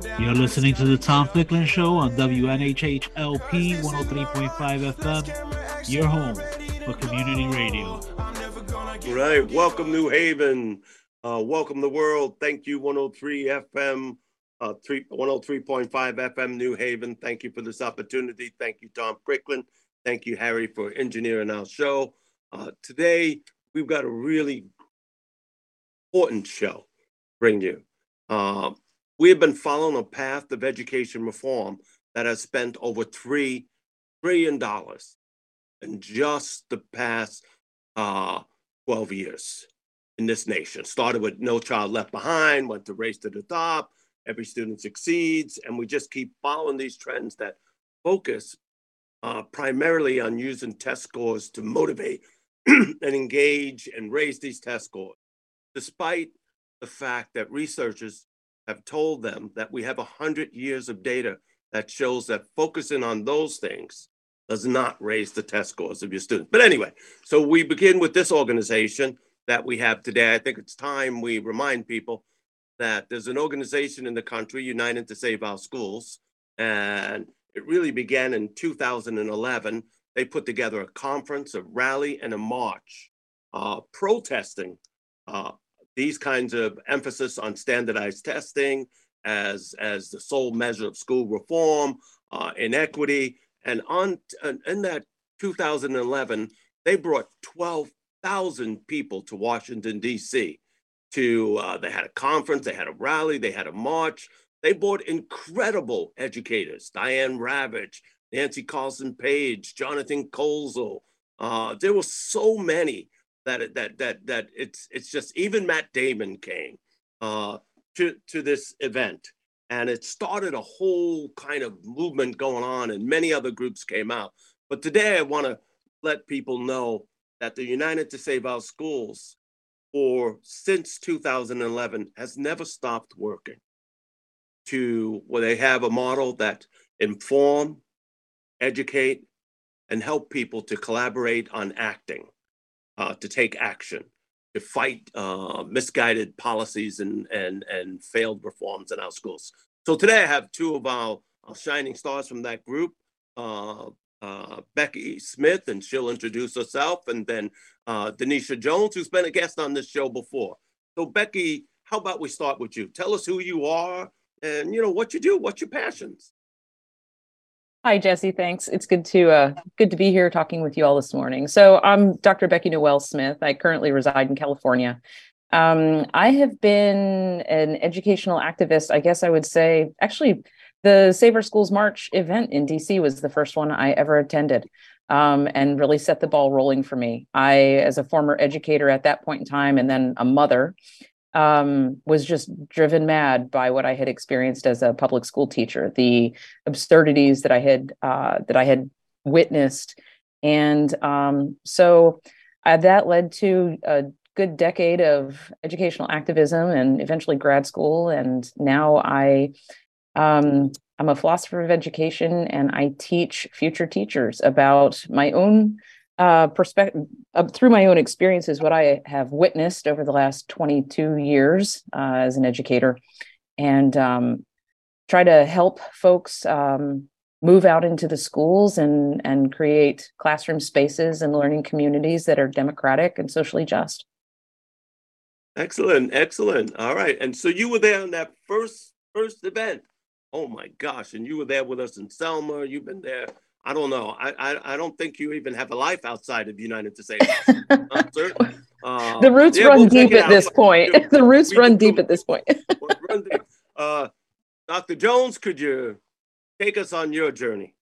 down. You're listening to the Tom Ficklin Show on WNHHLP 103.5 FM, your home for community radio. Right, welcome New Haven, welcome the world. Thank you 103 FM, 103.5 FM New Haven. Thank you for this opportunity. Thank you, Tom Ficklin. Thank you, Harry, for engineering our show. Today, we've got a really important show to bring you. We have been following a path of education reform that has spent over $3 trillion in just the past 12 years in this nation. Started with No Child Left Behind, went to Race to the Top, Every Student Succeeds, and we just keep following these trends that focus primarily on using test scores to motivate and engage and raise these test scores, despite the fact that researchers have told them that we have 100 years of data that shows that focusing on those things does not raise the test scores of your students. But anyway, so we begin with this organization that we have today. I think it's time we remind people that there's an organization in the country, United to Save Our Schools, and it really began in 2011. They put together a conference, a rally, and a march protesting these kinds of emphasis on standardized testing as the sole measure of school reform, inequity. And in that 2011, they brought 12,000 people to Washington, D.C. They had a conference, they had a rally, they had a march. They brought incredible educators, Diane Ravitch, Nancy Carlson Page, Jonathan Kozol. There were so many that it's just, even Matt Damon came to this event, and it started a whole kind of movement going on, and many other groups came out. But today I want to let people know that the United to Save Our Schools, or since 2011, has never stopped working to where they have a model that inform, educate, and help people to collaborate on acting. To take action, to fight misguided policies and failed reforms in our schools. So today I have two of our shining stars from that group, Becky Smith, and she'll introduce herself, and then Denisha Jones, who's been a guest on this show before. So Becky, how about we start with you? Tell us who you are and what you do, what's your passions? Hi, Jesse. Thanks. It's good to be here talking with you all this morning. So I'm Dr. Becky Noel-Smith. I currently reside in California. I have been an educational activist, I guess I would say. Actually, the Save Our Schools March event in DC was the first one I ever attended, and really set the ball rolling for me. I, as a former educator at that point in time, and then a mother, was just driven mad by what I had experienced as a public school teacher, the absurdities that I had witnessed, and so that led to a good decade of educational activism, and eventually grad school. And now I'm a philosopher of education, and I teach future teachers about my own perspective, through my own experiences, what I have witnessed over the last 22 years as an educator, and try to help folks move out into the schools and create classroom spaces and learning communities that are democratic and socially just. Excellent. All right. And so you were there on that first event. Oh my gosh. And you were there with us in Selma. You've been there. I don't know. I don't think you even have a life outside of United to Save Our Schools. The roots run deep at this point. The roots run deep at this point. Dr. Jones, could you take us on your journey?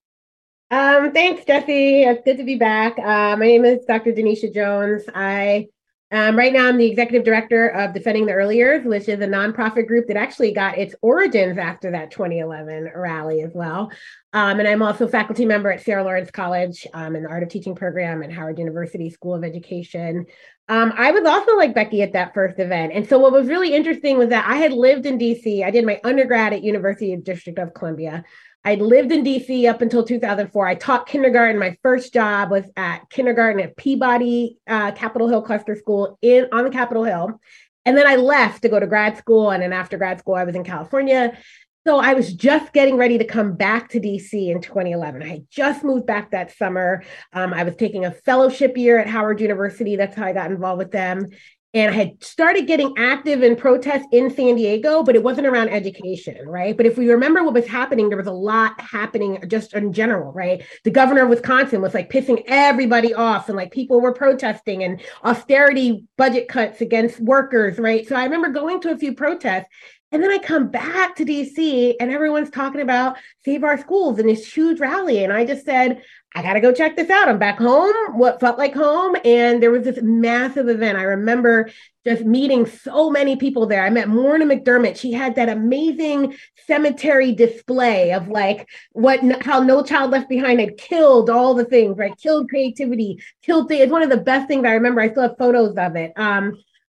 Thanks, Jesse. It's good to be back. My name is Dr. Denisha Jones. I Right now, I'm the executive director of Defending the Early Years, which is a nonprofit group that actually got its origins after that 2011 rally as well. And I'm also a faculty member at Sarah Lawrence College in the Art of Teaching program at Howard University School of Education. I was also like Becky at that first event. And so what was really interesting was that I had lived in DC. I did my undergrad at University of District of Columbia. I lived in DC up until 2004. I taught kindergarten. My first job was at kindergarten at Peabody, Capitol Hill Cluster School on the Capitol Hill. And then I left to go to grad school. And then after grad school, I was in California. So I was just getting ready to come back to DC in 2011. I had just moved back that summer. I was taking a fellowship year at Howard University. That's how I got involved with them. And I had started getting active in protests in San Diego, but it wasn't around education, right? But if we remember what was happening, there was a lot happening just in general, right? The governor of Wisconsin was like pissing everybody off, and like people were protesting, and austerity budget cuts against workers, right? So I remember going to a few protests, and then I come back to DC and everyone's talking about Save Our Schools and this huge rally. And I just said, I got to go check this out. I'm back home, what felt like home. And there was this massive event. I remember just meeting so many people there. I met Morna McDermott. She had that amazing cemetery display of like how No Child Left Behind had killed all the things, right? Killed creativity, killed things. It's one of the best things I remember. I still have photos of it.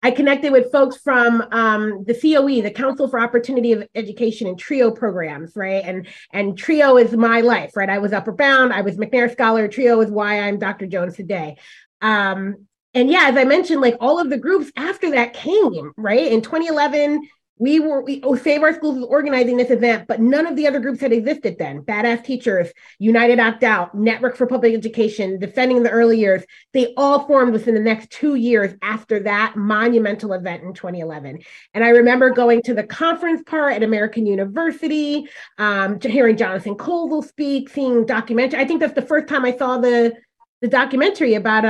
I connected with folks from the COE, the Council for Opportunity of Education, and TRIO programs, right? And TRIO is my life, right? I was Upper Bound, I was McNair Scholar, TRIO is why I'm Dr. Jones today. And yeah, as I mentioned, like all of the groups after that came, right? In 2011, Save Our Schools was organizing this event, but none of the other groups had existed then. Badass Teachers, United Opt Out, Network for Public Education, Defending the Early Years, they all formed within the next 2 years after that monumental event in 2011. And I remember going to the conference part at American University, hearing Jonathan Kozol speak, seeing documentary. I think that's the first time I saw the documentary about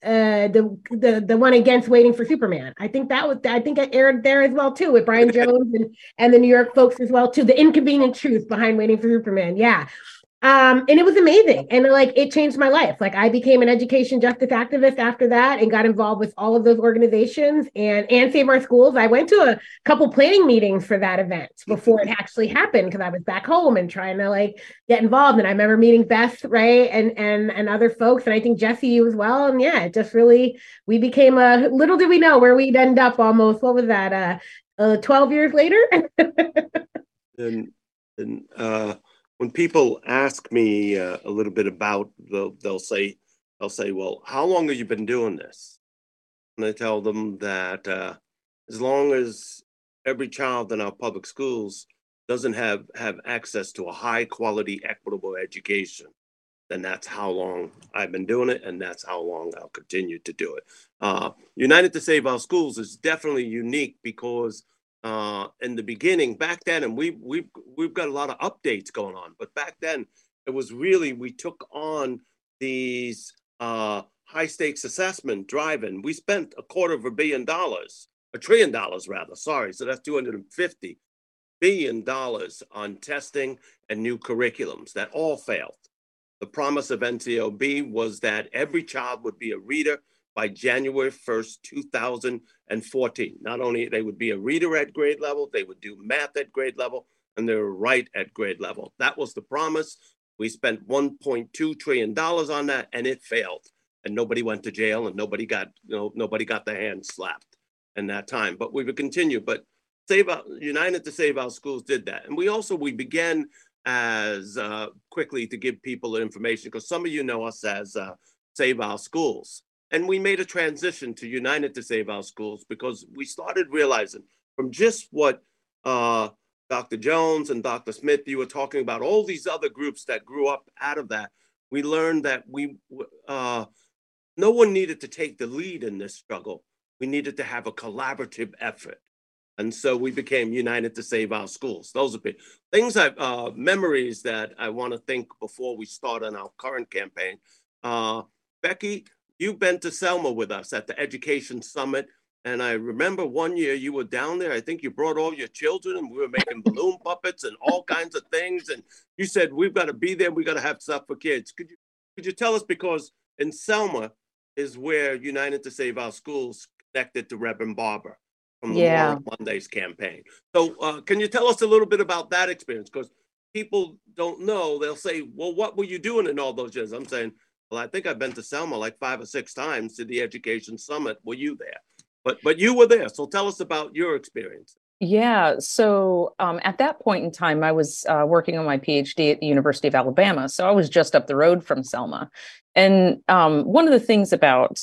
the one against Waiting for Superman. I think it aired there as well too, with Brian Jones and the New York folks as well too. The inconvenient truth behind Waiting for Superman, yeah. And it was amazing, and like it changed my life. Like I became an education justice activist after that, and got involved with all of those organizations and Save Our Schools. I went to a couple planning meetings for that event before it actually happened because I was back home and trying to like get involved. And I remember meeting Beth, right, and other folks, and I think Jesse as well. And yeah, it just really we became a little did we know where we'd end up. Almost what was that? 12 years later. When people ask me a little bit about, they'll say, well, how long have you been doing this? And I tell them that as long as every child in our public schools doesn't have access to a high quality, equitable education, then that's how long I've been doing it. And that's how long I'll continue to do it. United to Save Our Schools is definitely unique because in the beginning, back then, and we've got a lot of updates going on, but back then it was really, we took on these high stakes assessment drive-in. We spent $250 million, $1 trillion rather, sorry. So that's $250 billion on testing and new curriculums that all failed. The promise of NCLB was that every child would be a reader by January 1st, 2014. Not only they would be a reader at grade level, they would do math at grade level, and they were right at grade level. That was the promise. We spent $1.2 trillion on that, and it failed. And nobody went to jail, and nobody got their hand slapped in that time. But we would continue. But United to Save Our Schools did that. And we began as quickly to give people information, because some of you know us as Save Our Schools. And we made a transition to United to Save Our Schools because we started realizing from just what Dr. Jones and Dr. Smith, you were talking about, all these other groups that grew up out of that, we learned that no one needed to take the lead in this struggle. We needed to have a collaborative effort. And so we became United to Save Our Schools. Those are things, memories that I want to think before we start on our current campaign. Becky, you've been to Selma with us at the Education Summit. And I remember one year you were down there. I think you brought all your children and we were making balloon puppets and all kinds of things. And you said, we've got to be there. We've got to have stuff for kids. Could you tell us, because in Selma, is where United to Save Our Schools connected to Reverend Barber from the Moral Mondays campaign. So can you tell us a little bit about that experience? Because people don't know, they'll say, well, what were you doing in all those years? I'm saying, well, I think I've been to Selma like 5 or 6 times to the Education Summit. Were you there? But you were there. So tell us about your experience. Yeah. So at that point in time, I was working on my PhD at the University of Alabama. So I was just up the road from Selma. And one of the things about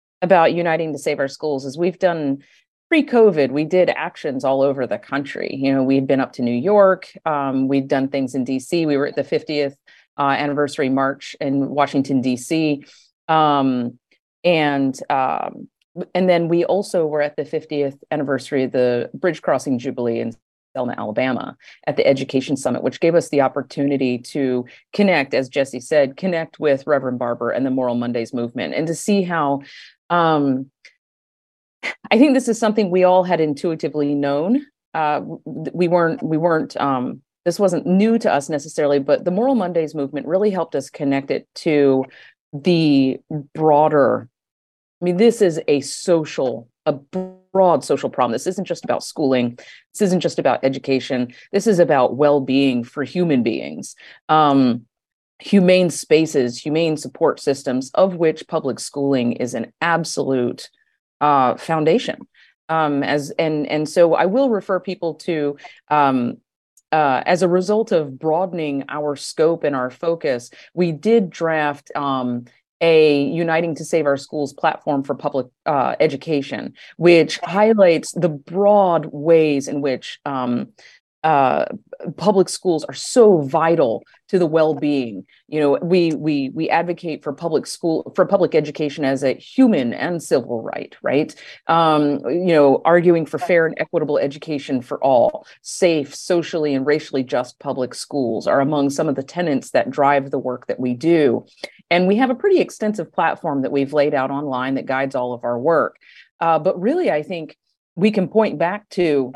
Uniting to Save Our Schools is we've done pre-COVID, we did actions all over the country. You know, we had been up to New York. We'd done things in DC. We were at the 50th anniversary march in Washington, DC. And then we also were at the 50th anniversary of the Bridge Crossing Jubilee in Selma, Alabama, at the Education Summit, which gave us the opportunity to connect, as Jesse said, connect with Reverend Barber and the Moral Mondays movement, and to see how, I think this is something we all had intuitively known. This wasn't new to us necessarily, but the Moral Mondays movement really helped us connect it to the broader, I mean, this is a broad social problem. This isn't just about schooling. This isn't just about education. This is about well-being for human beings, humane spaces, humane support systems, of which public schooling is an absolute foundation. So I will refer people to, as a result of broadening our scope and our focus, we did draft a Uniting to Save Our Schools platform for public education, which highlights the broad ways in which public schools are so vital to the well-being. You know, we advocate for public education as a human and civil right, right? Arguing for fair and equitable education for all, safe, socially and racially just public schools are among some of the tenets that drive the work that we do. And we have a pretty extensive platform that we've laid out online that guides all of our work. But really, I think we can point back to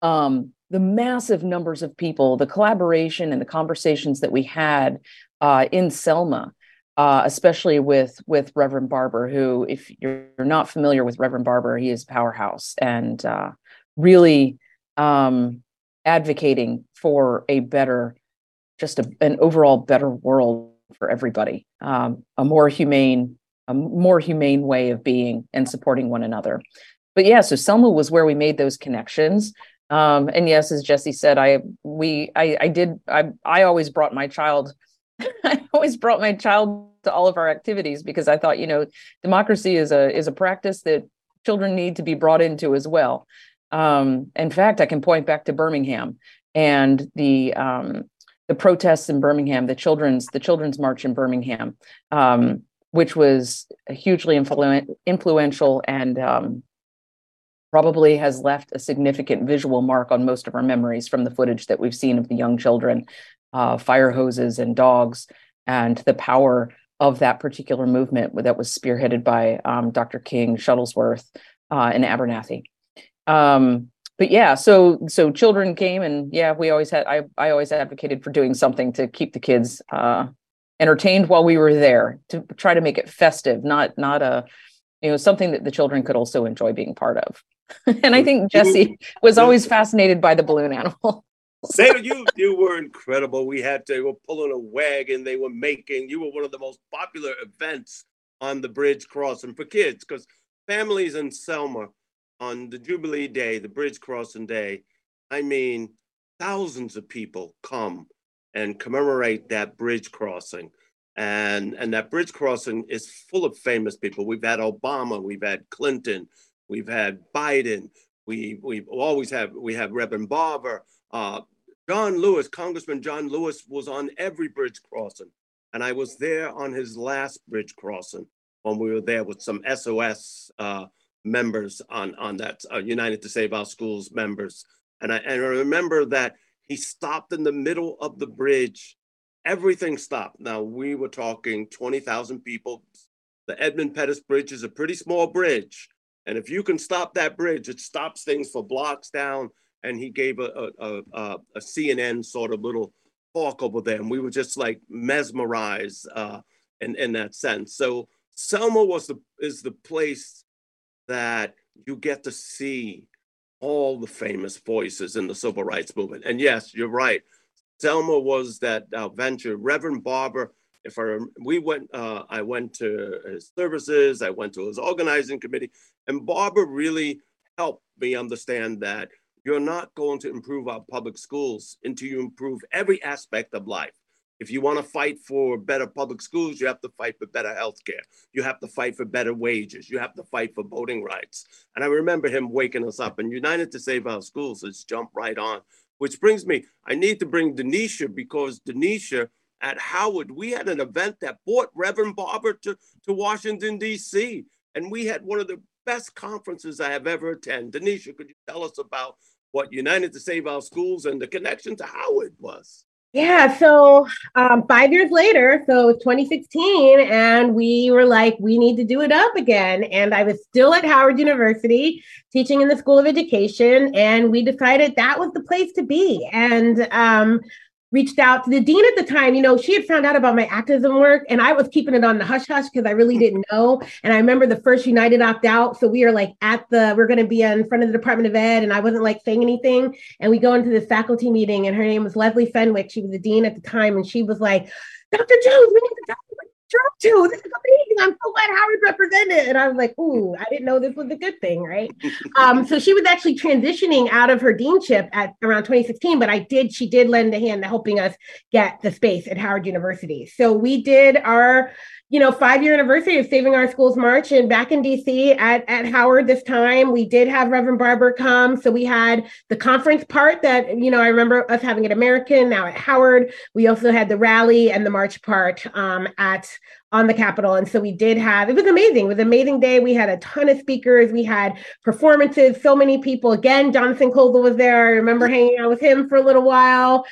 the massive numbers of people, the collaboration and the conversations that we had in Selma, especially with Reverend Barber, who, if you're not familiar with Reverend Barber, he is a powerhouse and really advocating for a better, just an overall better world for everybody, a more humane way of being and supporting one another. But yeah, so Selma was where we made those connections. And yes, as Jesse said, I always brought my child to all of our activities, because I thought, you know, democracy is a practice that children need to be brought into as well. In fact, I can point back to Birmingham and the protests in Birmingham, the children's march in Birmingham, which was hugely influential and, probably has left a significant visual mark on most of our memories from the footage that we've seen of the young children, fire hoses and dogs, and the power of that particular movement that was spearheaded by Dr. King, Shuttlesworth, and Abernathy. So children came, and yeah, I always advocated for doing something to keep the kids entertained while we were there, to try to make it festive, not something that the children could also enjoy being part of. And I think Jesse was always fascinated by the balloon animal. Sarah, you were incredible. They were pulling a wagon. They were making, you were one of the most popular events on the bridge crossing for kids, because families in Selma on the Jubilee Day, the bridge crossing day, I mean, thousands of people come and commemorate that bridge crossing. And that bridge crossing is full of famous people. We've had Obama, we've had Clinton, we've had Biden, we have Reverend Barber, Congressman John Lewis was on every bridge crossing. And I was there on his last bridge crossing when we were there with some SOS members on that, United to Save Our Schools members. And I remember that he stopped in the middle of the bridge. Everything stopped. Now, we were talking 20,000 people. The Edmund Pettus Bridge is a pretty small bridge. And if you can stop that bridge, it stops things for blocks down. And he gave a CNN sort of little talk over there. And we were just like mesmerized in that sense. So Selma is the place that you get to see all the famous voices in the civil rights movement. And yes, you're right. Selma was that venture. Reverend Barber, I went to his services, I went to his organizing committee, and Barber really helped me understand that you're not going to improve our public schools until you improve every aspect of life. If you want to fight for better public schools, you have to fight for better healthcare. You have to fight for better wages. You have to fight for voting rights. And I remember him waking us up, and United to Save Our Schools has jumped right on, which brings me, I need to bring Denisha, because Denisha at Howard, we had an event that brought Reverend Barber to Washington, D.C. And we had one of the best conferences I have ever attended. Denisha, could you tell us about what United to Save Our Schools and the connection to Howard was? Yeah, so 5 years later, so 2016, and we were like, we need to do it up again. And I was still at Howard University teaching in the School of Education, and we decided that was the place to be. And reached out to the dean at the time. You know, she had found out about my activism work, and I was keeping it on the hush-hush because I really didn't know. And I remember the first United opt-out. So we are like we're going to be in front of the Department of Ed, and I wasn't like saying anything. And we go into this faculty meeting, and her name was Leslie Fenwick. She was the dean at the time. And she was like, Dr. Jones, we need to talk about this is amazing. I'm so glad Howard represented. And I was like, ooh, I didn't know this was a good thing, right? So she was actually transitioning out of her deanship at around 2016, but she did lend a hand to helping us get the space at Howard University. So we did our 5-year anniversary of Saving Our Schools March, and back in DC at Howard this time, we did have Reverend Barber come. So we had the conference part that, I remember us having at American, now at Howard. We also had the rally and the march part on the Capitol. And so we did have, it was amazing. It was an amazing day. We had a ton of speakers. We had performances, so many people. Again, Jonathan Kozol was there. I remember hanging out with him for a little while.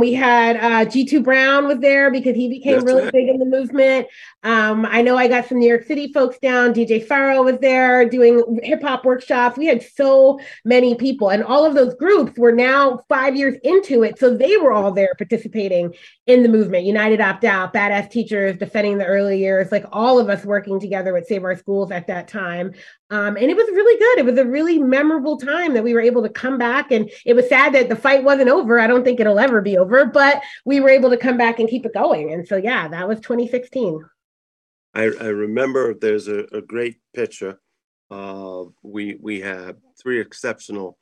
We had G2 Brown was there because he became big in the movement. I know I got some New York City folks down. DJ Farrow was there doing hip hop workshops. We had so many people, and all of those groups were now 5 years into it. So they were all there participating in the movement. United Opt Out, Badass Teachers, Defending the Early Years, like all of us working together at Save Our Schools at that time. And it was really good. It was a really memorable time that we were able to come back. And it was sad that the fight wasn't over. I don't think it'll ever be over, but we were able to come back and keep it going. And so, yeah, that was 2016. I remember there's a great picture. We have three exceptional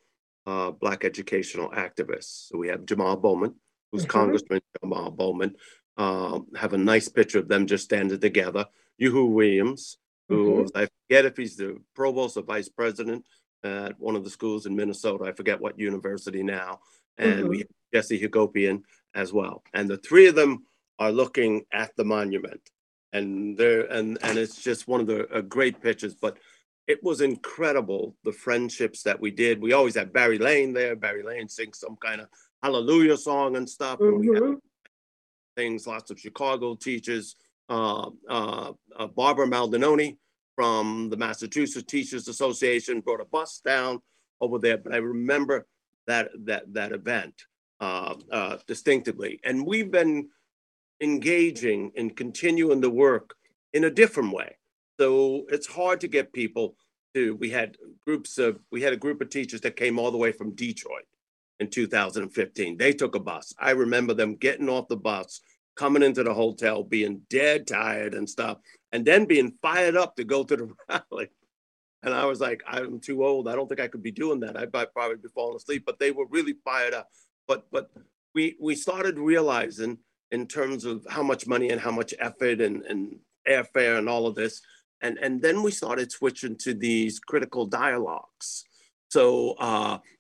Black educational activists. So we have Jamal Bowman, who's Congressman Jamal Bowman. Have a nice picture of them just standing together. Yoo-Hoo Williams, who I forget if he's the provost or vice president at one of the schools in Minnesota. I forget what university now. And we have Jesse Hagopian as well. And the three of them are looking at the monument. And it's just one of the great pictures. But it was incredible, the friendships that we did. We always had Barry Lane there. Barry Lane sings some kind of hallelujah song and stuff. And we had things, lots of Chicago teachers, Barbara Maldononi from the Massachusetts Teachers Association brought a bus down over there, but I remember that event distinctively. And we've been engaging and continuing the work in a different way. So it's hard to get people to, we had a group of teachers that came all the way from Detroit in 2015. They took a bus. I remember them getting off the bus, coming into the hotel, being dead tired and stuff, and then being fired up to go to the rally. And I was like, I'm too old. I don't think I could be doing that. I'd probably be falling asleep, but they were really fired up. But we started realizing in terms of how much money and how much effort and airfare and all of this. And then we started switching to these critical dialogues. So,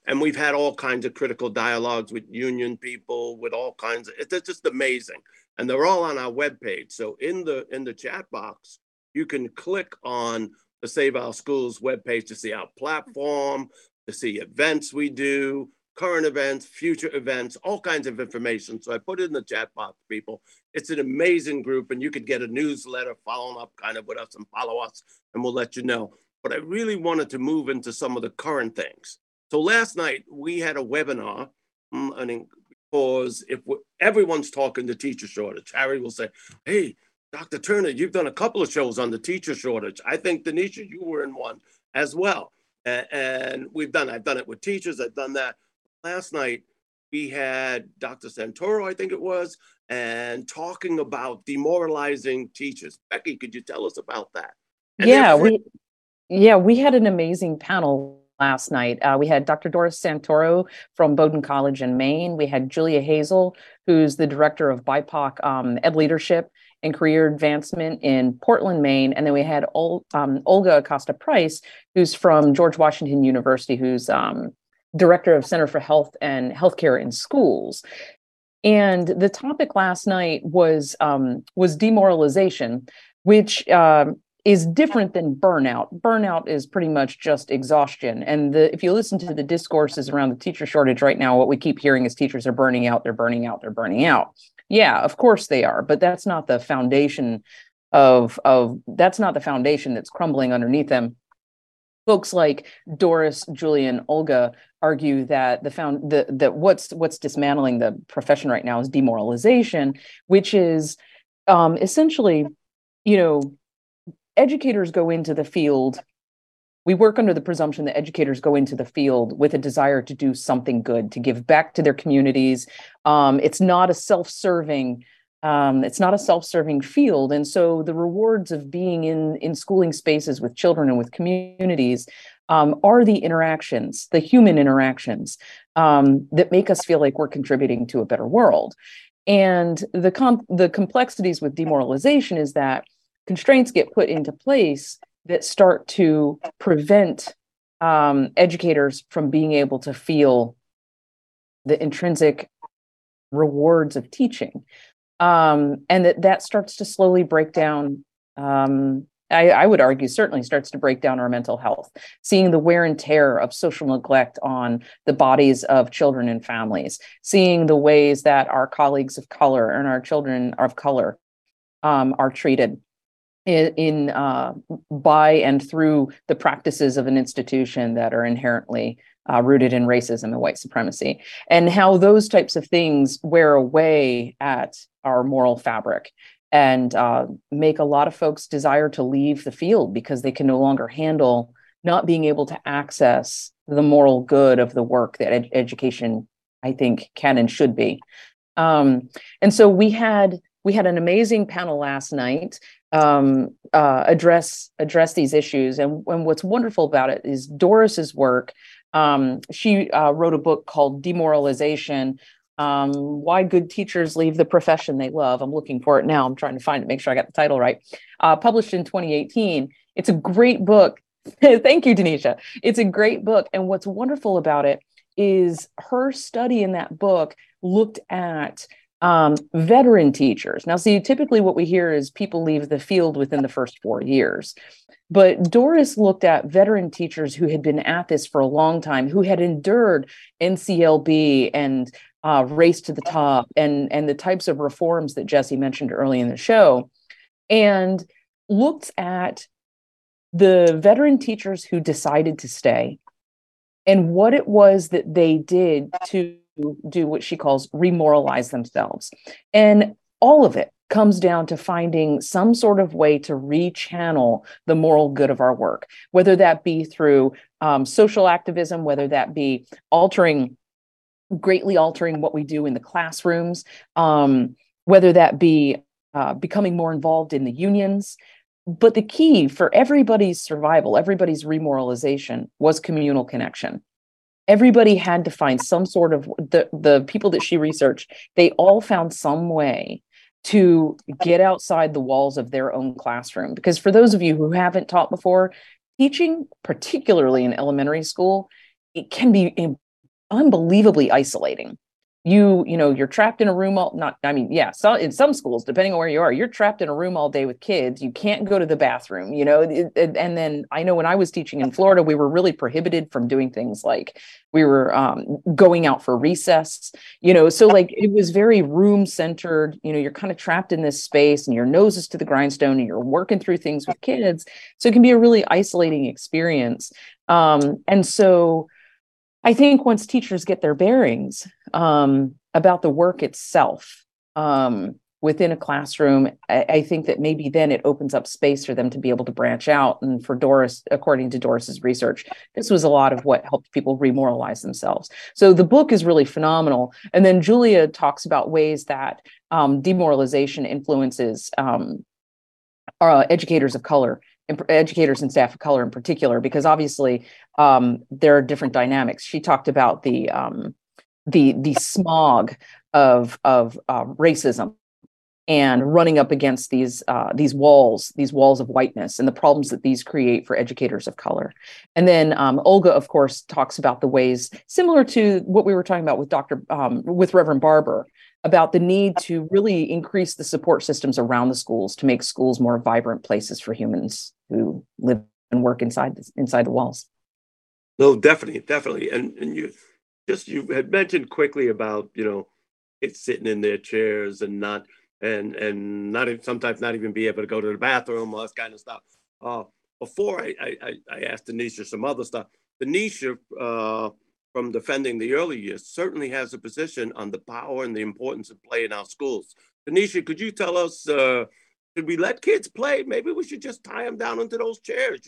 and we've had all kinds of critical dialogues with union people, with all kinds of, it's just amazing. And they're all on our webpage. So in the chat box, you can click on the Save Our Schools webpage to see our platform, to see events we do, current events, future events, all kinds of information. So I put it in the chat box, people. It's an amazing group, and you could get a newsletter following up kind of with us and follow us, and we'll let you know. But I really wanted to move into some of the current things. So last night we had a webinar, because everyone's talking the teacher shortage. Harry will say, hey, Dr. Turner, you've done a couple of shows on the teacher shortage. I think, Denisha, you were in one as well. And I've done it with teachers. I've done that. Last night, we had Dr. Santoro, I think it was, and talking about demoralizing teachers. Becky, could you tell us about that? And we had an amazing panel last night. We had Dr. Doris Santoro from Bowdoin College in Maine. We had Julia Hazel, who's the director of BIPOC Ed Leadership and Career Advancement in Portland, Maine. And then we had Olga Acosta-Price, who's from George Washington University, who's director of Center for Health and Healthcare in Schools. And the topic last night was demoralization, which is different than burnout. Burnout is pretty much just exhaustion. And if you listen to the discourses around the teacher shortage right now, what we keep hearing is teachers are burning out, they're burning out, they're burning out. Yeah, of course they are, but that's not the foundation that's not the foundation that's crumbling underneath them. Folks like Doris, Julia, and Olga argue that what's dismantling the profession right now is demoralization, which is essentially, educators go into the field. We work under the presumption that educators go into the field with a desire to do something good, to give back to their communities. It's not a self-serving field. And so the rewards of being in schooling spaces with children and with communities are the interactions, the human interactions that make us feel like we're contributing to a better world. And the complexities with demoralization is that constraints get put into place that start to prevent educators from being able to feel the intrinsic rewards of teaching. And that starts to slowly break down, I would argue, certainly starts to break down our mental health, seeing the wear and tear of social neglect on the bodies of children and families, seeing the ways that our colleagues of color and our children of color are treated by and through the practices of an institution that are inherently rooted in racism and white supremacy, and how those types of things wear away at our moral fabric and make a lot of folks desire to leave the field because they can no longer handle not being able to access the moral good of the work that education, I think, can and should be. And so we had an amazing panel last night address these issues. And what's wonderful about it is Doris's work. She wrote a book called Demoralization, Why Good Teachers Leave the Profession They Love. I'm looking for it now. I'm trying to find it, make sure I got the title right. Published in 2018. It's a great book. Thank you, Denisha. It's a great book. And what's wonderful about it is her study in that book looked at veteran teachers. Now, see, typically what we hear is people leave the field within the first 4 years. But Doris looked at veteran teachers who had been at this for a long time, who had endured NCLB and Race to the Top and the types of reforms that Jesse mentioned early in the show, and looked at the veteran teachers who decided to stay and what it was that they did to do what she calls remoralize themselves. And all of it comes down to finding some sort of way to rechannel the moral good of our work, whether that be through social activism, whether that be greatly altering what we do in the classrooms, whether that be becoming more involved in the unions. But the key for everybody's survival, everybody's remoralization, was communal connection. Everybody had to find some sort of, the people that she researched, they all found some way to get outside the walls of their own classroom. Because for those of you who haven't taught before, teaching, particularly in elementary school, it can be unbelievably isolating. You're trapped in a room so in some schools, depending on where you are, you're trapped in a room all day with kids. You can't go to the bathroom, and then I know when I was teaching in Florida, we were really prohibited from doing things like we were going out for recess, so like it was very room centered, you're kind of trapped in this space and your nose is to the grindstone and you're working through things with kids. So it can be a really isolating experience. And so I think once teachers get their bearings about the work itself, within a classroom, I think that maybe then it opens up space for them to be able to branch out. And for Doris, according to Doris's research, this was a lot of what helped people remoralize themselves. So the book is really phenomenal. And then Julia talks about ways that demoralization influences educators of color, educators and staff of color in particular, because obviously there are different dynamics. She talked about the smog of racism and running up against these walls of whiteness and the problems that these create for educators of color. And then Olga, of course, talks about the ways similar to what we were talking about with Reverend Barber, about the need to really increase the support systems around the schools to make schools more vibrant places for humans who live and work inside the walls. No, definitely. And you had mentioned quickly about, kids sitting in their chairs and not sometimes not even be able to go to the bathroom, all this kind of stuff. Before I asked Denisha some other stuff, Denisha from Defending the Early Years certainly has a position on the power and the importance of play in our schools. Denisha, could you tell us, should we let kids play? Maybe we should just tie them down into those chairs,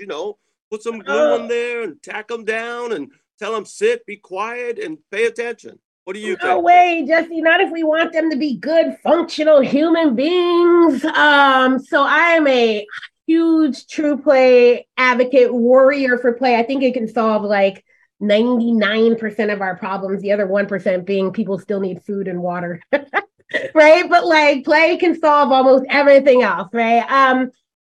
put some glue on there and tack them down and tell them sit, be quiet, and pay attention. What do you think? No way, Jesse, not if we want them to be good, functional human beings. So I am a huge true play advocate, warrior for play. I think it can solve 99% of our problems, the other 1% being people still need food and water, right? But play can solve almost everything else, right?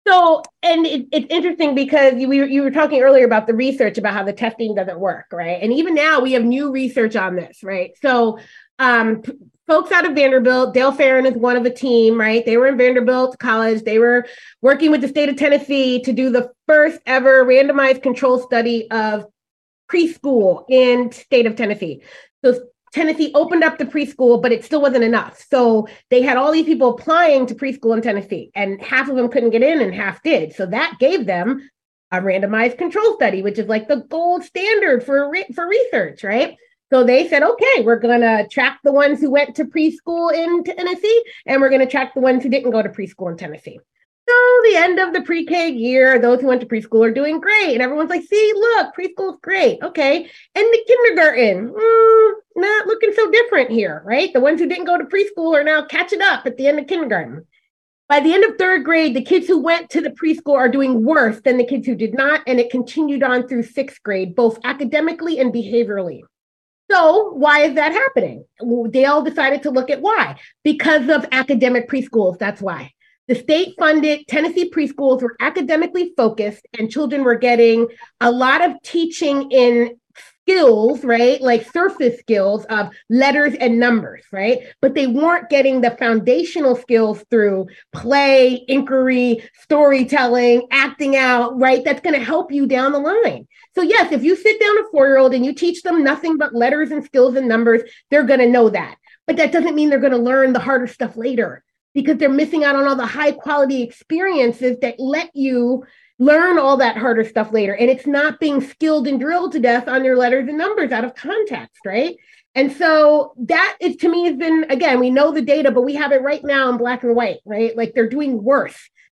So, and it's interesting because you were talking earlier about the research about how the testing doesn't work, right? And even now we have new research on this, right? So folks out of Vanderbilt, Dale Farron is one of a team, right? They were in Vanderbilt College. They were working with the state of Tennessee to do the first ever randomized control study of preschool in state of Tennessee. So Tennessee opened up the preschool, but it still wasn't enough. So they had all these people applying to preschool in Tennessee, and half of them couldn't get in and half did. So that gave them a randomized control study, which is the gold standard for research, right? So they said, okay, we're going to track the ones who went to preschool in Tennessee, and we're going to track the ones who didn't go to preschool in Tennessee. So the end of the pre-K year, those who went to preschool are doing great. And everyone's see, look, preschool's great. Okay. And the kindergarten, not looking so different here, right? The ones who didn't go to preschool are now catching up at the end of kindergarten. By the end of third grade, the kids who went to the preschool are doing worse than the kids who did not. And it continued on through sixth grade, both academically and behaviorally. So why is that happening? Dale decided to look at why. Because of academic preschools, that's why. The state-funded Tennessee preschools were academically focused, and children were getting a lot of teaching in skills, right? Surface skills of letters and numbers, right? But they weren't getting the foundational skills through play, inquiry, storytelling, acting out, right? That's going to help you down the line. So yes, if you sit down a 4-year-old and you teach them nothing but letters and skills and numbers, they're going to know that. But that doesn't mean they're going to learn the harder stuff later, because they're missing out on all the high quality experiences that let you learn all that harder stuff later. And it's not being skilled and drilled to death on your letters and numbers out of context, right? And so that is, to me, has been, again, we know the data, but we have it right now in black and white, right? They're doing worse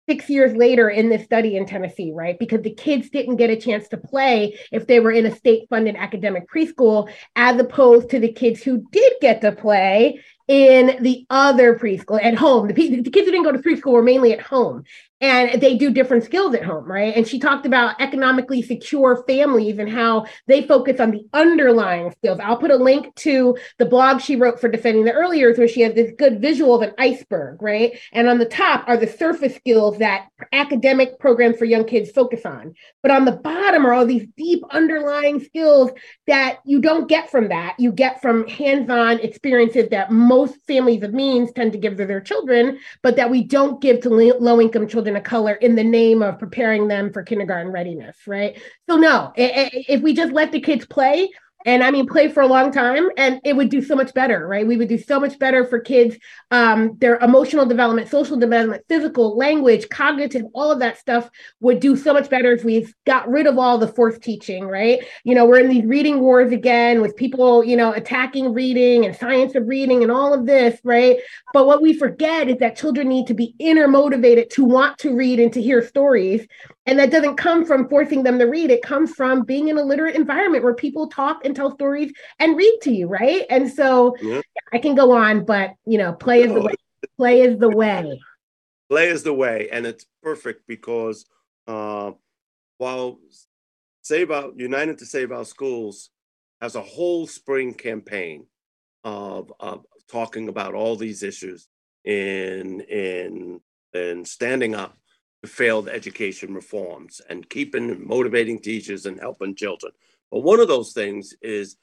6 years later in this study in Tennessee, right? Because the kids didn't get a chance to play if they were in a state-funded academic preschool, as opposed to the kids who did get to play in the other preschool at home. The kids who didn't go to preschool were mainly at home, and they do different skills at home, right? And she talked about economically secure families and how they focus on the underlying skills. I'll put a link to the blog she wrote for Defending the Early Years, where she has this good visual of an iceberg, right? And on the top are the surface skills that academic programs for young kids focus on. But on the bottom are all these deep underlying skills that you don't get from that. You get from hands-on experiences that most families of means tend to give to their children, but that we don't give to low-income children of color in the name of preparing them for kindergarten readiness, right? So no, if we just let the kids play, and I mean, play for a long time, and it would do so much better, right? We would do so much better for kids, their emotional development, social development, physical, language, cognitive, all of that stuff would do so much better if we got rid of all the forced teaching, right? You know, we're in these reading wars again with people, you know, attacking reading and science of reading and all of this, right? But what we forget is that children need to be inner motivated to want to read and to hear stories. And that doesn't come from forcing them to read. It comes from being in a literate environment where people talk and tell stories and read to you, right? And so yeah. I can go on, but you know, play is the way. Play is the way. Play is the way, and it's perfect because while Save Our United to Save Our Schools has a whole spring campaign of talking about all these issues in standing up to failed education reforms and keeping and motivating teachers and helping children. But one of those things is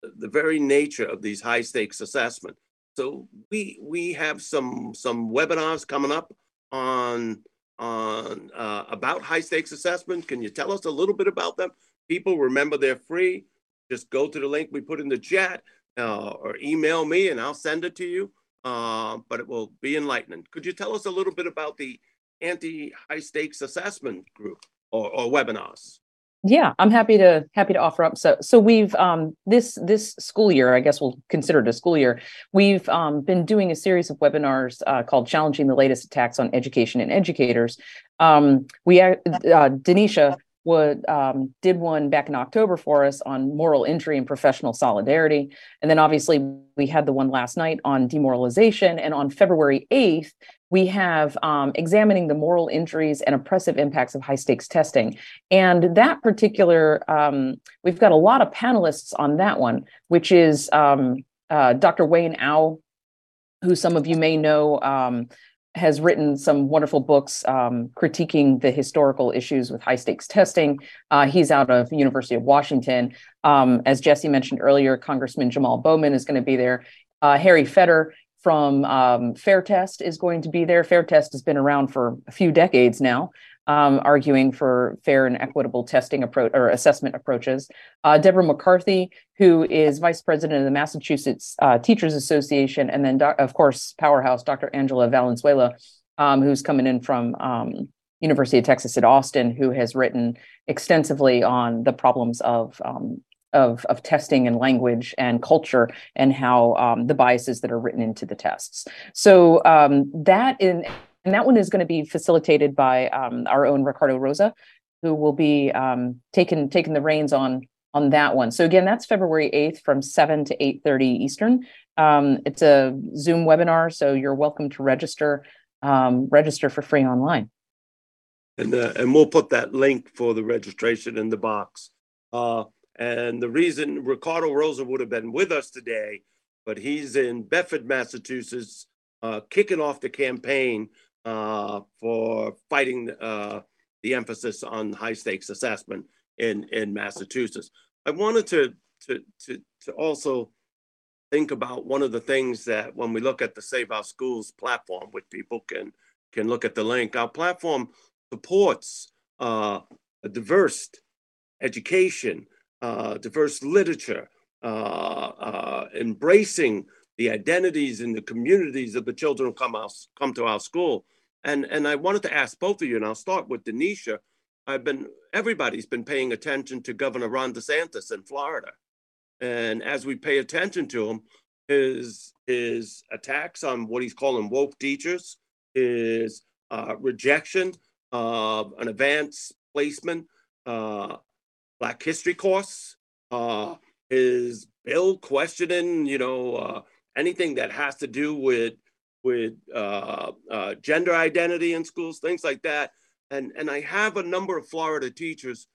the very nature of these high stakes assessment. So we have some webinars coming up on about high stakes assessment. Can you tell us a little bit about them? People, remember, they're free. Just go to the link we put in the chat or email me and I'll send it to you. But it will be enlightening. Could you tell us a little bit about the anti-high stakes assessment group or webinars? Yeah, I'm happy to offer up. So we've this school year, I guess we'll consider it a school year. We've been doing a series of webinars called "Challenging the Latest Attacks on Education and Educators." Denisha did one back in October for us on moral injury and professional solidarity, and then obviously we had the one last night on demoralization, and on February 8th. We have examining the moral injuries and oppressive impacts of high stakes testing. And that particular, we've got a lot of panelists on that one, which is Dr. Wayne Au, who some of you may know, has written some wonderful books critiquing the historical issues with high stakes testing. He's out of University of Washington. As Jesse mentioned earlier, Congressman Jamal Bowman is going to be there. Harry Fetter from FairTest is going to be there. FairTest has been around for a few decades now, arguing for fair and equitable testing approach or assessment approaches. Deborah McCarthy, who is vice president of the Massachusetts Teachers Association, and then, of course, powerhouse Dr. Angela Valenzuela, who's coming in from University of Texas at Austin, who has written extensively on the problems of testing and language and culture and how the biases that are written into the tests. So that one is going to be facilitated by our own Ricardo Rosa, who will be taking the reins on that one. So again, that's February 8th from 7 to 8:30 Eastern. It's a Zoom webinar, so you're welcome to register for free online. And we'll put that link for the registration in the box. And the reason Ricardo Rosa would have been with us today, but he's in Bedford, Massachusetts, kicking off the campaign for fighting the emphasis on high stakes assessment in Massachusetts. I wanted to also think about one of the things that when we look at the Save Our Schools platform, which people can look at the link, our platform supports a diverse education, diverse literature, embracing the identities and the communities of the children who come to our school. And I wanted to ask both of you, and I'll start with Denisha. Everybody's been paying attention to Governor Ron DeSantis in Florida. And as we pay attention to him, his attacks on what he's calling woke teachers, his rejection of an advanced placement, Black history course, his bill questioning, anything that has to do with gender identity in schools, things like that. And I have a number of Florida teachers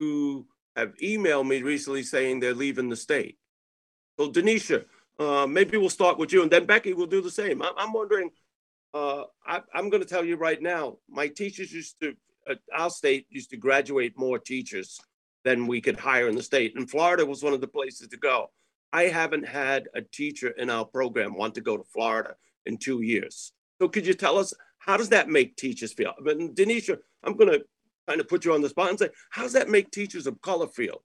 who have emailed me recently saying they're leaving the state. So Denisha, maybe we'll start with you, and then Becky will do the same. I'm wondering, I'm going to tell you right now, my teachers our state used to graduate more teachers than we could hire in the state. And Florida was one of the places to go. I haven't had a teacher in our program want to go to Florida in 2 years. So could you tell us, how does that make teachers feel? I mean, Denisha, I'm gonna kind of put you on the spot and say, how does that make teachers of color feel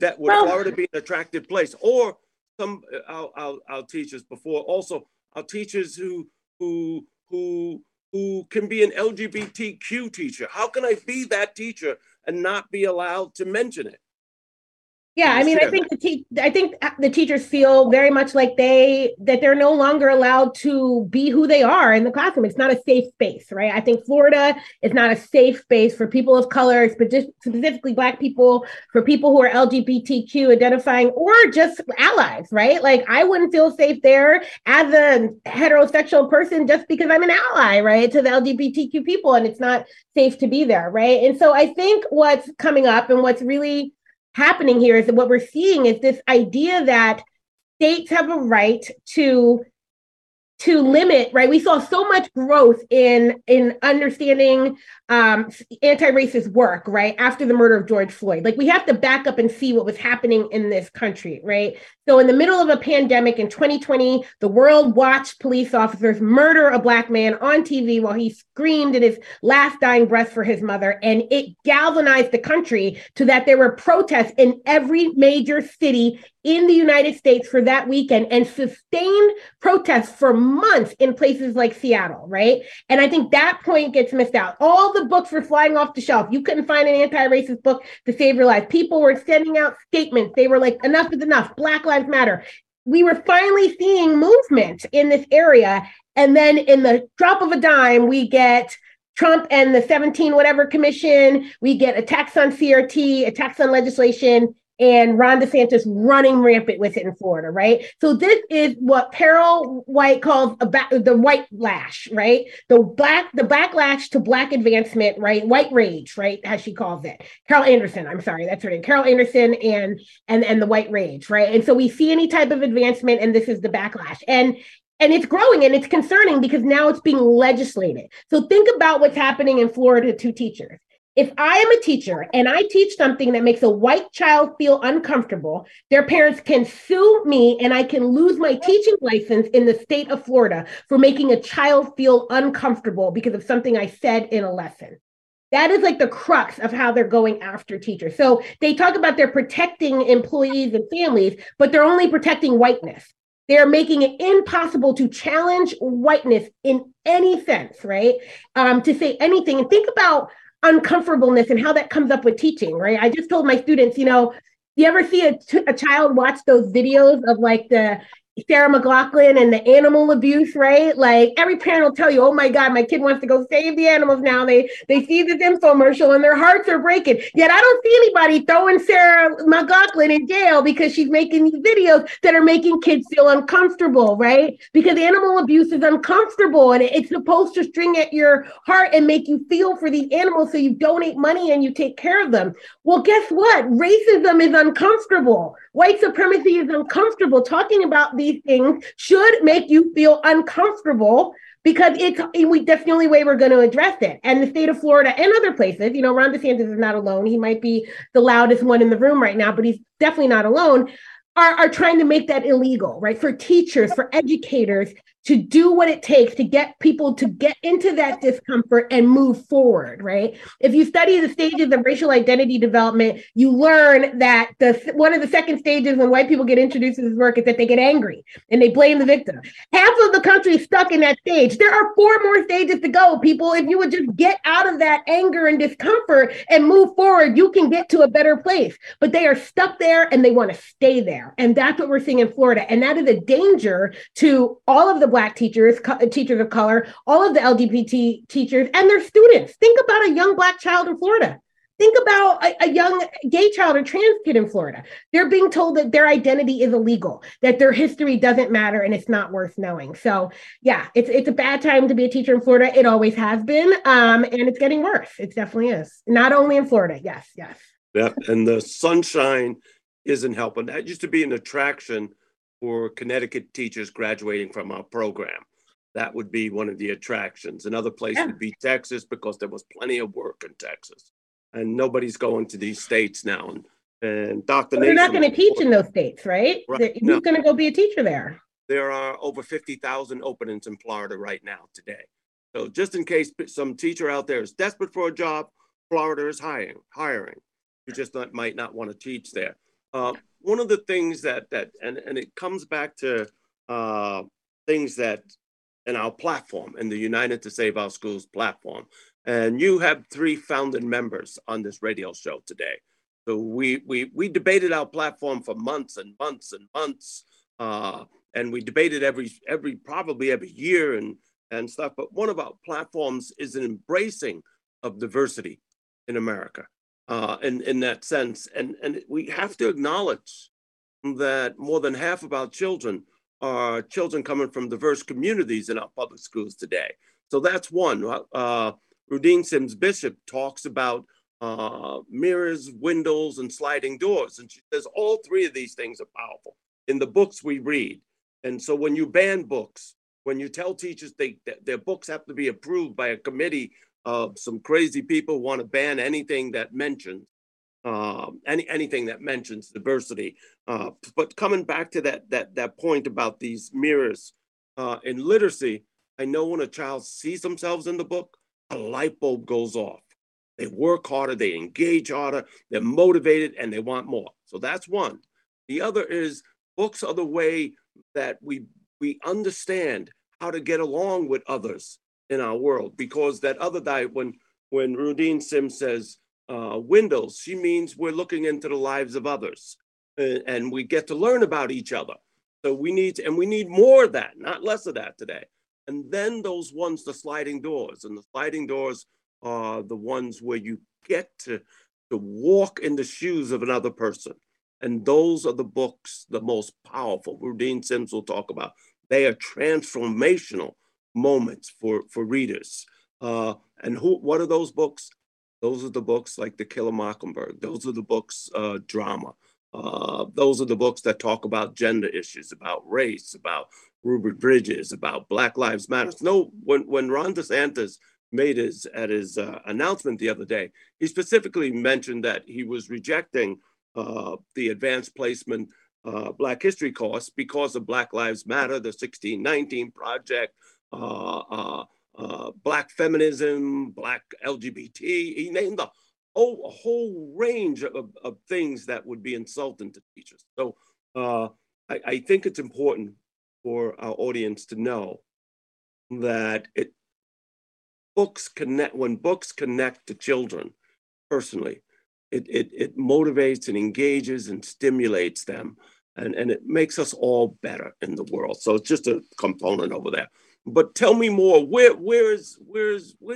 Would Florida be an attractive place? Or some our teachers before, also our teachers who can be an LGBTQ teacher. How can I be that teacher and not be allowed to mention it? Yeah, I mean, I think the teachers feel very much like they're no longer allowed to be who they are in the classroom. It's not a safe space, right? I think Florida is not a safe space for people of color, specifically Black people, for people who are LGBTQ identifying, or just allies, right? Like, I wouldn't feel safe there as a heterosexual person just because I'm an ally, right, to the LGBTQ people, and it's not safe to be there, right? And so I think what's coming up and what's really happening here is that what we're seeing is this idea that states have a right to limit, right? We saw so much growth in understanding anti-racist work, right? After the murder of George Floyd. Like, we have to back up and see what was happening in this country, right? So in the middle of a pandemic in 2020, the world watched police officers murder a Black man on TV while he screamed in his last dying breath for his mother. And it galvanized the country to that there were protests in every major city in the United States for that weekend, and sustained protests for months in places like Seattle, right? And I think that point gets missed out. All the books were flying off the shelf. You couldn't find an anti-racist book to save your life. People were sending out statements. They were like, enough is enough, Black Lives Matter. We were finally seeing movement in this area. And then in the drop of a dime, we get Trump and the 17 whatever commission, we get attacks on CRT, attacks on legislation, and Ron DeSantis running rampant with it in Florida, right? So this is what Carol White calls the white lash, right? The backlash to Black advancement, right? White rage, right? As she calls it. Carol Anderson, I'm sorry, that's her name. Carol Anderson and the white rage, right? And so we see any type of advancement, and this is the backlash. And it's growing, and it's concerning because now it's being legislated. So think about what's happening in Florida to teachers. If I am a teacher and I teach something that makes a white child feel uncomfortable, their parents can sue me and I can lose my teaching license in the state of Florida for making a child feel uncomfortable because of something I said in a lesson. That is like the crux of how they're going after teachers. So they talk about they're protecting employees and families, but they're only protecting whiteness. They're making it impossible to challenge whiteness in any sense, right? To say anything. And think about uncomfortableness and how that comes up with teaching, right? I just told my students, you know, you ever see a child watch those videos of like the Sarah McLachlan and the animal abuse, right? Like, every parent will tell you, oh my God, my kid wants to go save the animals now. They see this infomercial and their hearts are breaking. Yet I don't see anybody throwing Sarah McLachlan in jail because she's making these videos that are making kids feel uncomfortable, right? Because animal abuse is uncomfortable, and it's supposed to string at your heart and make you feel for these animals so you donate money and you take care of them. Well, guess what? Racism is uncomfortable. White supremacy is uncomfortable. Talking about these things should make you feel uncomfortable, because that's the only way we're going to address it. And the state of Florida and other places, you know, Ron DeSantis is not alone. He might be the loudest one in the room right now, but he's definitely not alone, are trying to make that illegal, right? For teachers, for educators to do what it takes to get people to get into that discomfort and move forward, right? If you study the stages of racial identity development, you learn that one of the second stages when white people get introduced to this work is that they get angry and they blame the victim. Half of the country is stuck in that stage. There are 4 more stages to go, people. If you would just get out of that anger and discomfort and move forward, you can get to a better place. But they are stuck there and they want to stay there. And that's what we're seeing in Florida. And that is a danger to all of the Black teachers, teachers of color, all of the LGBT teachers and their students. Think about a young Black child in Florida. Think about a young gay child or trans kid in Florida. They're being told that their identity is illegal, that their history doesn't matter, and it's not worth knowing. So yeah, it's a bad time to be a teacher in Florida. It always has been, and it's getting worse. It definitely is. Not only in Florida. Yes, yes. Yeah, and the sunshine isn't helping. That used to be an attraction for Connecticut teachers graduating from our program. That would be one of the attractions. Another place would be Texas, because there was plenty of work in Texas. And nobody's going to these states now. And Dr. Nation, they're not going to teach in those states, right? Who's going to go be a teacher there? There are over 50,000 openings in Florida right now today. So just in case some teacher out there is desperate for a job, Florida is hiring. You just might not want to teach there. One of the things that, and it comes back to things that in our platform, in the United to Save Our Schools platform, and you have three founding members on this radio show today. So we debated our platform for months and months and months, and we debated probably every year and stuff. But one of our platforms is an embracing of diversity in America, in that sense. And we have to acknowledge that more than half of our children are children coming from diverse communities in our public schools today. So that's one. Rudine Sims Bishop talks about mirrors, windows, and sliding doors. And she says all three of these things are powerful in the books we read. And so when you ban books, when you tell teachers that their books have to be approved by a committee of some crazy people who want to ban anything that mentions anything that mentions diversity. But coming back to that point about these mirrors in literacy, I know when a child sees themselves in the book, a light bulb goes off. They work harder, they engage harder, they're motivated, and they want more. So that's one. The other is books are the way that we understand how to get along with others in our world, because that other night when Rudine Sims says windows, she means we're looking into the lives of others, and we get to learn about each other. So we need more of that, not less of that today. And then those ones, the sliding doors, and the sliding doors are the ones where you get to walk in the shoes of another person. And those are the books, the most powerful. Rudine Sims will talk about. They are transformational moments for readers. And what are those books? Those are the books like The Killer Mockingbird. Those are the books, drama. Those are the books that talk about gender issues, about race, about Ruby Bridges, about Black Lives Matter. No, when Ron DeSantis made his announcement the other day, he specifically mentioned that he was rejecting the advanced placement Black History course because of Black Lives Matter, the 1619 Project, Black feminism, Black LGBT. He named a whole range of things that would be insulting to teachers. So I think it's important for our audience to know that when books connect to children personally, it motivates and engages and stimulates them, and it makes us all better in the world. So it's just a component over there. But tell me more. Where do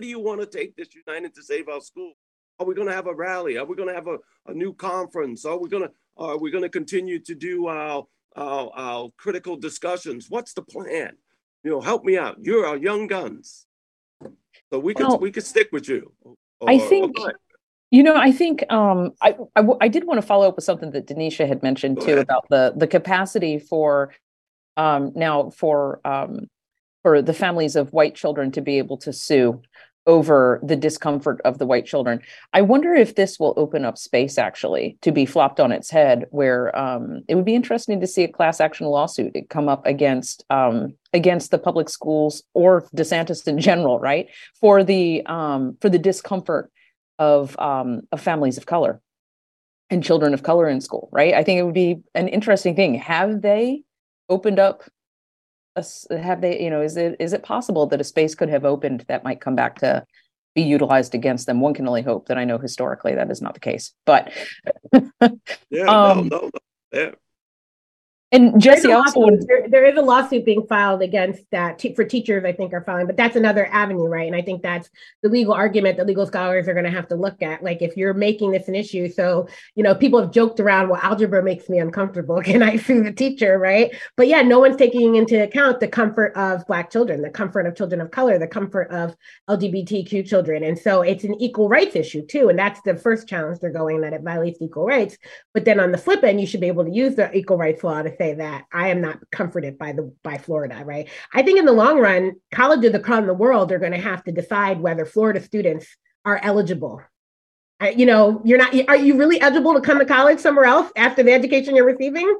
you want to take this United to Save Our Schools? Are we going to have a rally? Are we going to have a new conference? Are we going to continue to do our critical discussions? What's the plan? You know, help me out. You're our young guns. So we could stick with you. I did want to follow up with something that Denisha had mentioned too about the capacity for the families of white children to be able to sue over the discomfort of the white children. I wonder if this will open up space actually to be flopped on its head, where it would be interesting to see a class action lawsuit come up against the public schools or DeSantis in general, right? For the discomfort of families of color and children of color in school, right? I think it would be an interesting thing. Have they opened up? Is it possible that a space could have opened that might come back to be utilized against them? One can only hope. That I know historically that is not the case, but yeah. And Jesse also, there is a lawsuit being filed against that for teachers. I think are filing, but that's another avenue, right? And I think that's the legal argument that legal scholars are going to have to look at. Like, if you're making this an issue, so people have joked around, well, algebra makes me uncomfortable. Can I sue the teacher, right? But yeah, no one's taking into account the comfort of Black children, the comfort of children of color, the comfort of LGBTQ children, and so it's an equal rights issue too. And that's the first challenge they're going, that it violates equal rights. But then on the flip end, you should be able to use the equal rights law to say that I am not comforted by Florida, right? I think in the long run, colleges across the world are going to have to decide whether Florida students are eligible. Are you really eligible to come to college somewhere else after the education you're receiving?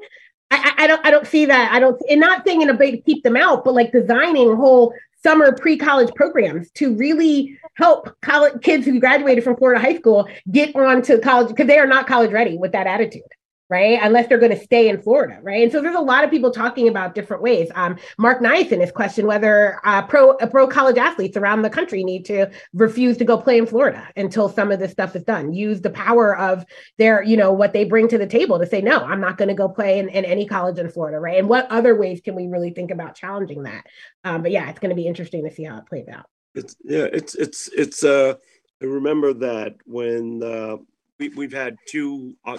I don't see that. And not saying in a way to keep them out, but like designing whole summer pre-college programs to really help college kids who graduated from Florida high school get on to college, because they are not college ready with that attitude. right? Unless they're going to stay in Florida, right? And so there's a lot of people talking about different ways. Mark Nyson has questioned whether pro-college athletes around the country need to refuse to go play in Florida until some of this stuff is done. Use the power of their, you know, what they bring to the table to say, no, I'm not going to go play in any college in Florida, right? And what other ways can we really think about challenging that? But yeah, it's going to be interesting to see how it plays out. Remember that when we've had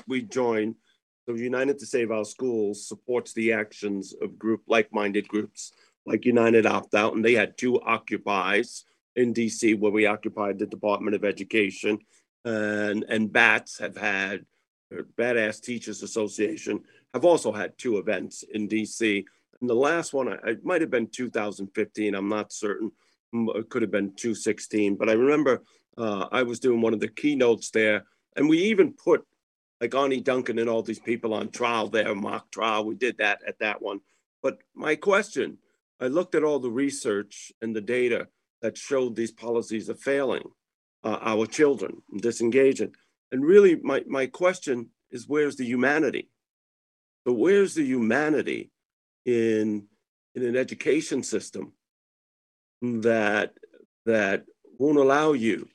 we joined. So United to Save Our Schools supports the actions of like-minded groups like United Opt Out, and they had two occupies in D.C. where we occupied the Department of Education, and BATS have had, or Badass Teachers Association, have also had two events in D.C. And the last one, it might have been 2015, I'm not certain, it could have been 2016, but I remember I was doing one of the keynotes there, and we even put like Arnie Duncan and all these people on trial there, mock trial. We did that at that one. But my question, I looked at all the research and the data that showed these policies are failing our children, disengaging. And really my question is, where's the humanity? So where's the humanity in an education system that won't allow you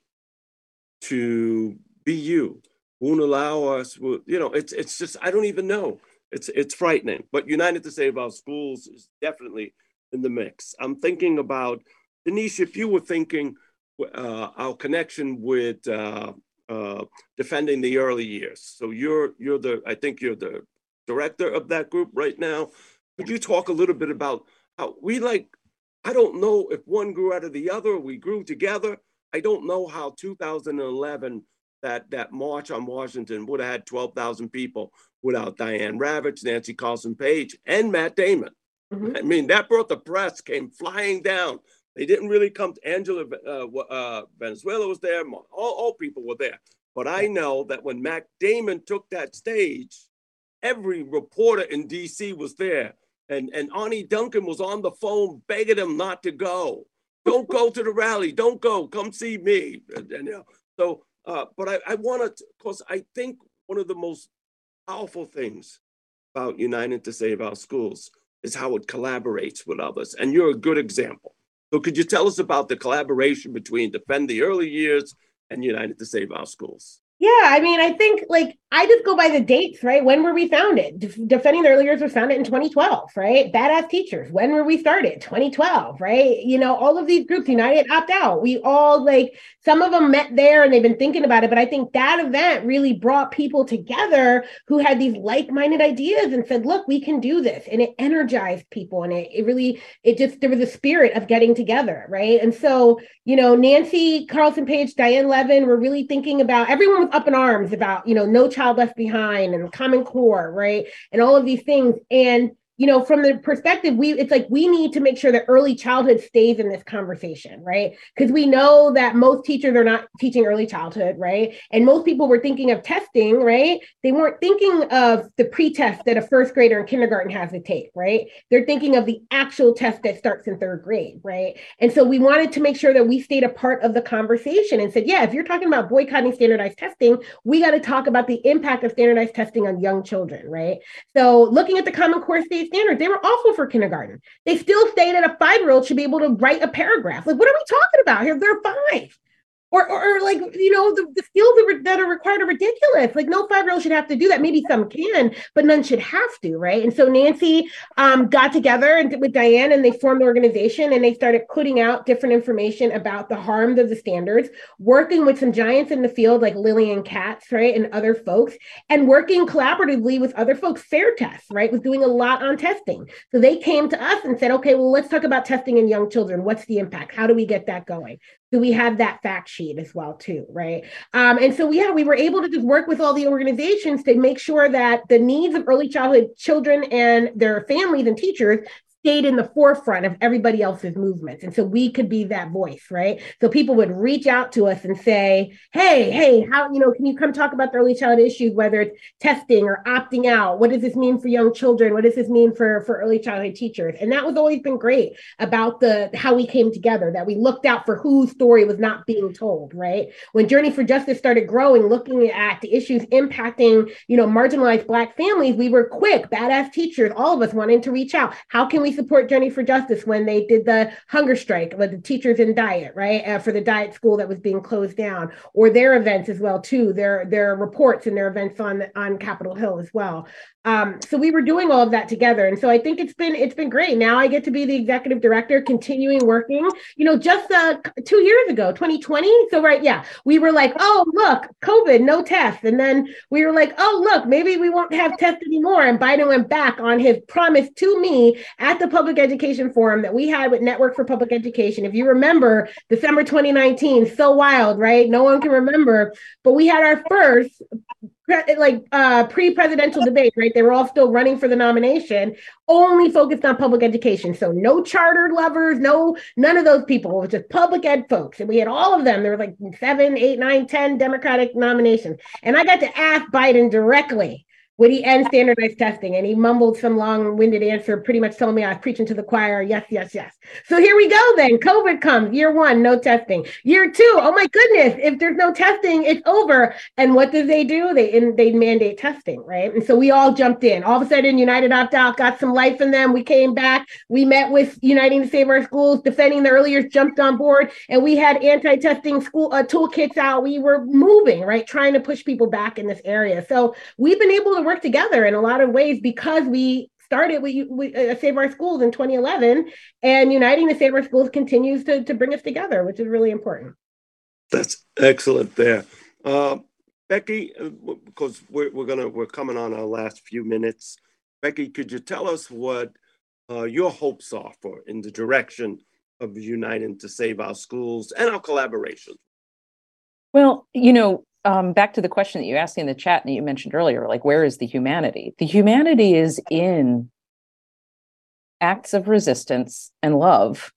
to be you? Won't allow us, you know, it's just, I don't even know. It's frightening. But United to Save Our Schools is definitely in the mix. I'm thinking about, Denise, if you were thinking our connection with Defending the Early Years. So I think you're the director of that group right now. Could you talk a little bit about how we, like, I don't know if one grew out of the other, we grew together. I don't know how 2011 that march on Washington would have had 12,000 people without Diane Ravitch, Nancy Carlson Page, and Matt Damon. Mm-hmm. I mean, that brought the press, came flying down. They didn't really come to Angela Venezuela was there. All people were there. But I know that when Matt Damon took that stage, every reporter in D.C. was there. And Arnie Duncan was on the phone begging him not to go. Don't go to the rally. Don't go. Come see me. But I want to, because I think one of the most powerful things about United to Save Our Schools is how it collaborates with others. And you're a good example. So could you tell us about the collaboration between Defend the Early Years and United to Save Our Schools? Yeah, I mean, I think, like, I just go by the dates, right? When were we founded? Defending the Early Years was founded in 2012, right? Badass Teachers, when were we started? 2012, right? You know, all of these groups, United Opt Out, we all, like, some of them met there and they've been thinking about it. But I think that event really brought people together who had these like-minded ideas and said, look, we can do this. And it energized people. And it really, there was a spirit of getting together, right? And so, you know, Nancy Carlson Page, Diane Levin were really thinking about, everyone was up in arms about, you know, No Child Left Behind and the Common Core, right? And all of these things. And, you know, from the perspective, it's like, we need to make sure that early childhood stays in this conversation, right? Because we know that most teachers are not teaching early childhood, right? And most people were thinking of testing, right? They weren't thinking of the pretest that a first grader in kindergarten has to take, right? They're thinking of the actual test that starts in third grade, right? And so we wanted to make sure that we stayed a part of the conversation and said, yeah, if you're talking about boycotting standardized testing, we got to talk about the impact of standardized testing on young children, right? So looking at the Common Core standards, they were awful for kindergarten. They still say that a 5-year-old should be able to write a paragraph. Like, what are we talking about here? They're 5. Or like, you know, the skills that are required are ridiculous. Like, no 5-year-old should have to do that. Maybe some can, but none should have to, right? And so Nancy got together with Diane, and they formed the organization, and they started putting out different information about the harm of the standards, working with some giants in the field like Lillian Katz, right, and other folks, and working collaboratively with other folks. FairTest, right, was doing a lot on testing. So they came to us and said, okay, well, let's talk about testing in young children. What's the impact? How do we get that going? So we have that fact sheet as well, too, right? And so, yeah, we were able to just work with all the organizations to make sure that the needs of early childhood children and their families and teachers stayed in the forefront of everybody else's movements. And so we could be that voice, right? So people would reach out to us and say, hey, how, can you come talk about the early child issues, whether it's testing or opting out? What does this mean for young children? What does this mean for early childhood teachers? And that was always been great about how we came together, that we looked out for whose story was not being told, right? When Journey for Justice started growing, looking at the issues impacting, marginalized Black families, we were quick, Badass Teachers, all of us wanting to reach out. How can we support Journey for Justice when they did the hunger strike with the teachers in diet, right? For the diet school that was being closed down, or their events as well too, their reports and their events on Capitol Hill as well. So we were doing all of that together. And so I think it's been great. Now I get to be the executive director, continuing working, just 2 years ago, 2020. So right. Yeah. We were like, oh, look, COVID, no test. And then we were like, oh, look, maybe we won't have tests anymore. And Biden went back on his promise to me at the public education forum that we had with Network for Public Education. If you remember December, 2019, so wild, right? No one can remember, but we had our first pre-presidential debate, right? They were all still running for the nomination, only focused on public education. So no charter lovers, none of those people. It was just public ed folks. And we had all of them. There were like 7, 8, 9, 10 Democratic nominations. And I got to ask Biden directly, would he end standardized testing? And he mumbled some long-winded answer, pretty much telling me I was preaching to the choir. Yes, yes, yes. So here we go then. COVID comes. Year one, no testing. Year two, oh my goodness, if there's no testing, it's over. And what do? They mandate testing, right? And so we all jumped in. All of a sudden, United Opt-Out got some life in them. We came back. We met with Uniting to Save Our Schools, Defending the Early Years, jumped on board. And we had anti-testing school toolkits out. We were moving, right? Trying to push people back in this area. So we've been able to work together in a lot of ways because we started with Save Our Schools in 2011, and Uniting to Save Our Schools continues to bring us together, which is really important. That's excellent there. Becky, because we're coming on our last few minutes. Becky, could you tell us what your hopes are for in the direction of Uniting to Save Our Schools and our collaboration? Well, back to the question that you asked in the chat and you mentioned earlier, like, where is the humanity? The humanity is in acts of resistance and love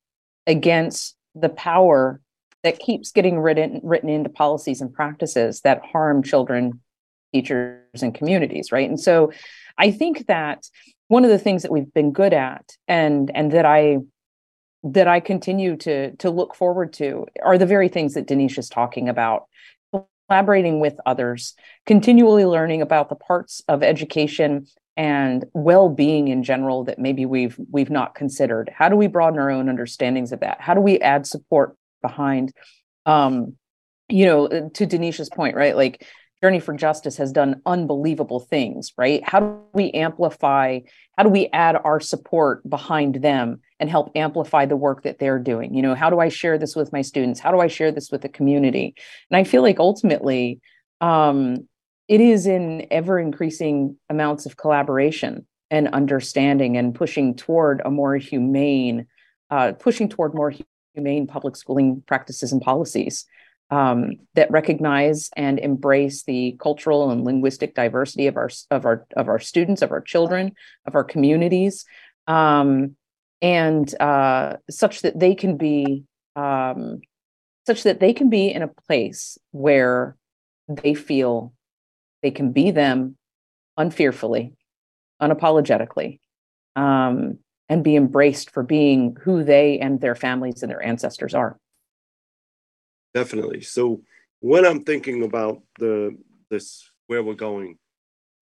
against the power that keeps getting written into policies and practices that harm children, teachers, and communities, right? And so I think that one of the things that we've been good at and that I continue to look forward to are the very things that Denisha is talking about. Collaborating with others, continually learning about the parts of education and well-being in general that maybe we've not considered. How do we broaden our own understandings of that? How do we add support behind, to Denisha's point, right? Like, Journey for Justice has done unbelievable things, right? How do we amplify? How do we add our support behind them and help amplify the work that they're doing? How do I share this with my students? How do I share this with the community? And I feel like ultimately, it is in ever increasing amounts of collaboration and understanding and pushing toward more humane public schooling practices and policies. That recognize and embrace the cultural and linguistic diversity of our students, of our children, of our communities, and such that they can be in a place where they feel they can be them, unfearfully, unapologetically, and be embraced for being who they and their families and their ancestors are. Definitely. So when I'm thinking about where we're going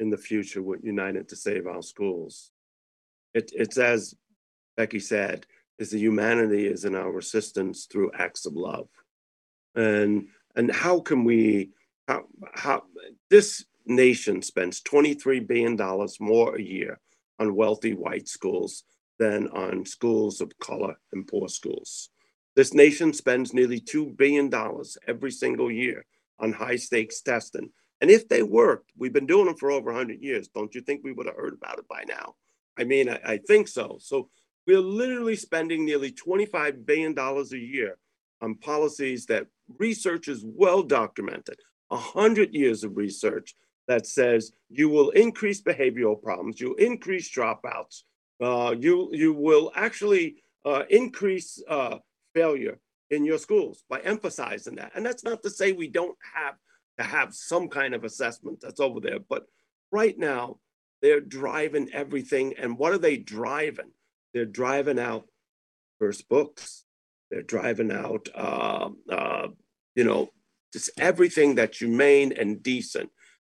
in the future with United to Save Our Schools, it's as Becky said, is the humanity is in our resistance through acts of love. And how this nation spends $23 billion more a year on wealthy white schools than on schools of color and poor schools. This nation spends nearly $2 billion every single year on high-stakes testing. And if they worked, we've been doing them for over 100 years. Don't you think we would have heard about it by now? I mean, I think so. So we're literally spending nearly $25 billion a year on policies that research is well documented, 100 years of research that says you will increase behavioral problems, you increase dropouts, You will actually increase failure in your schools by emphasizing that. And that's not to say we don't have to have some kind of assessment that's over there, but right now they're driving everything. And what are they driving? They're driving out first books. They're driving out, just everything that's humane and decent.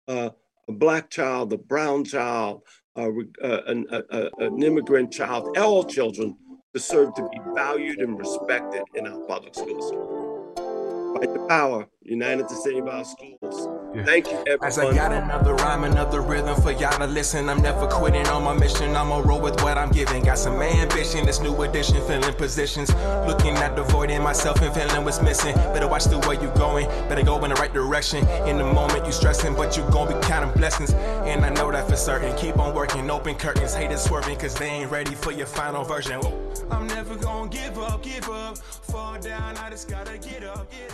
A black child, a brown child, an immigrant child, all children deserve to be valued and respected in our public schools. Fight the power, united to save our schools. Yeah. Thank you, everyone. As I got another rhyme, another rhythm for y'all to listen. I'm never quitting on my mission. I'm on roll with what I'm giving. Got some ambition, this new edition, filling positions. Looking at the void in myself and feeling what's missing. Better watch the way you're going. Better go in the right direction. In the moment you stressing, but you gon' be counting blessings. And I know that for certain. Keep on working, open curtains. Haters swerving, cause they ain't ready for your final version. I'm never gonna give up, fall down. I just gotta get up.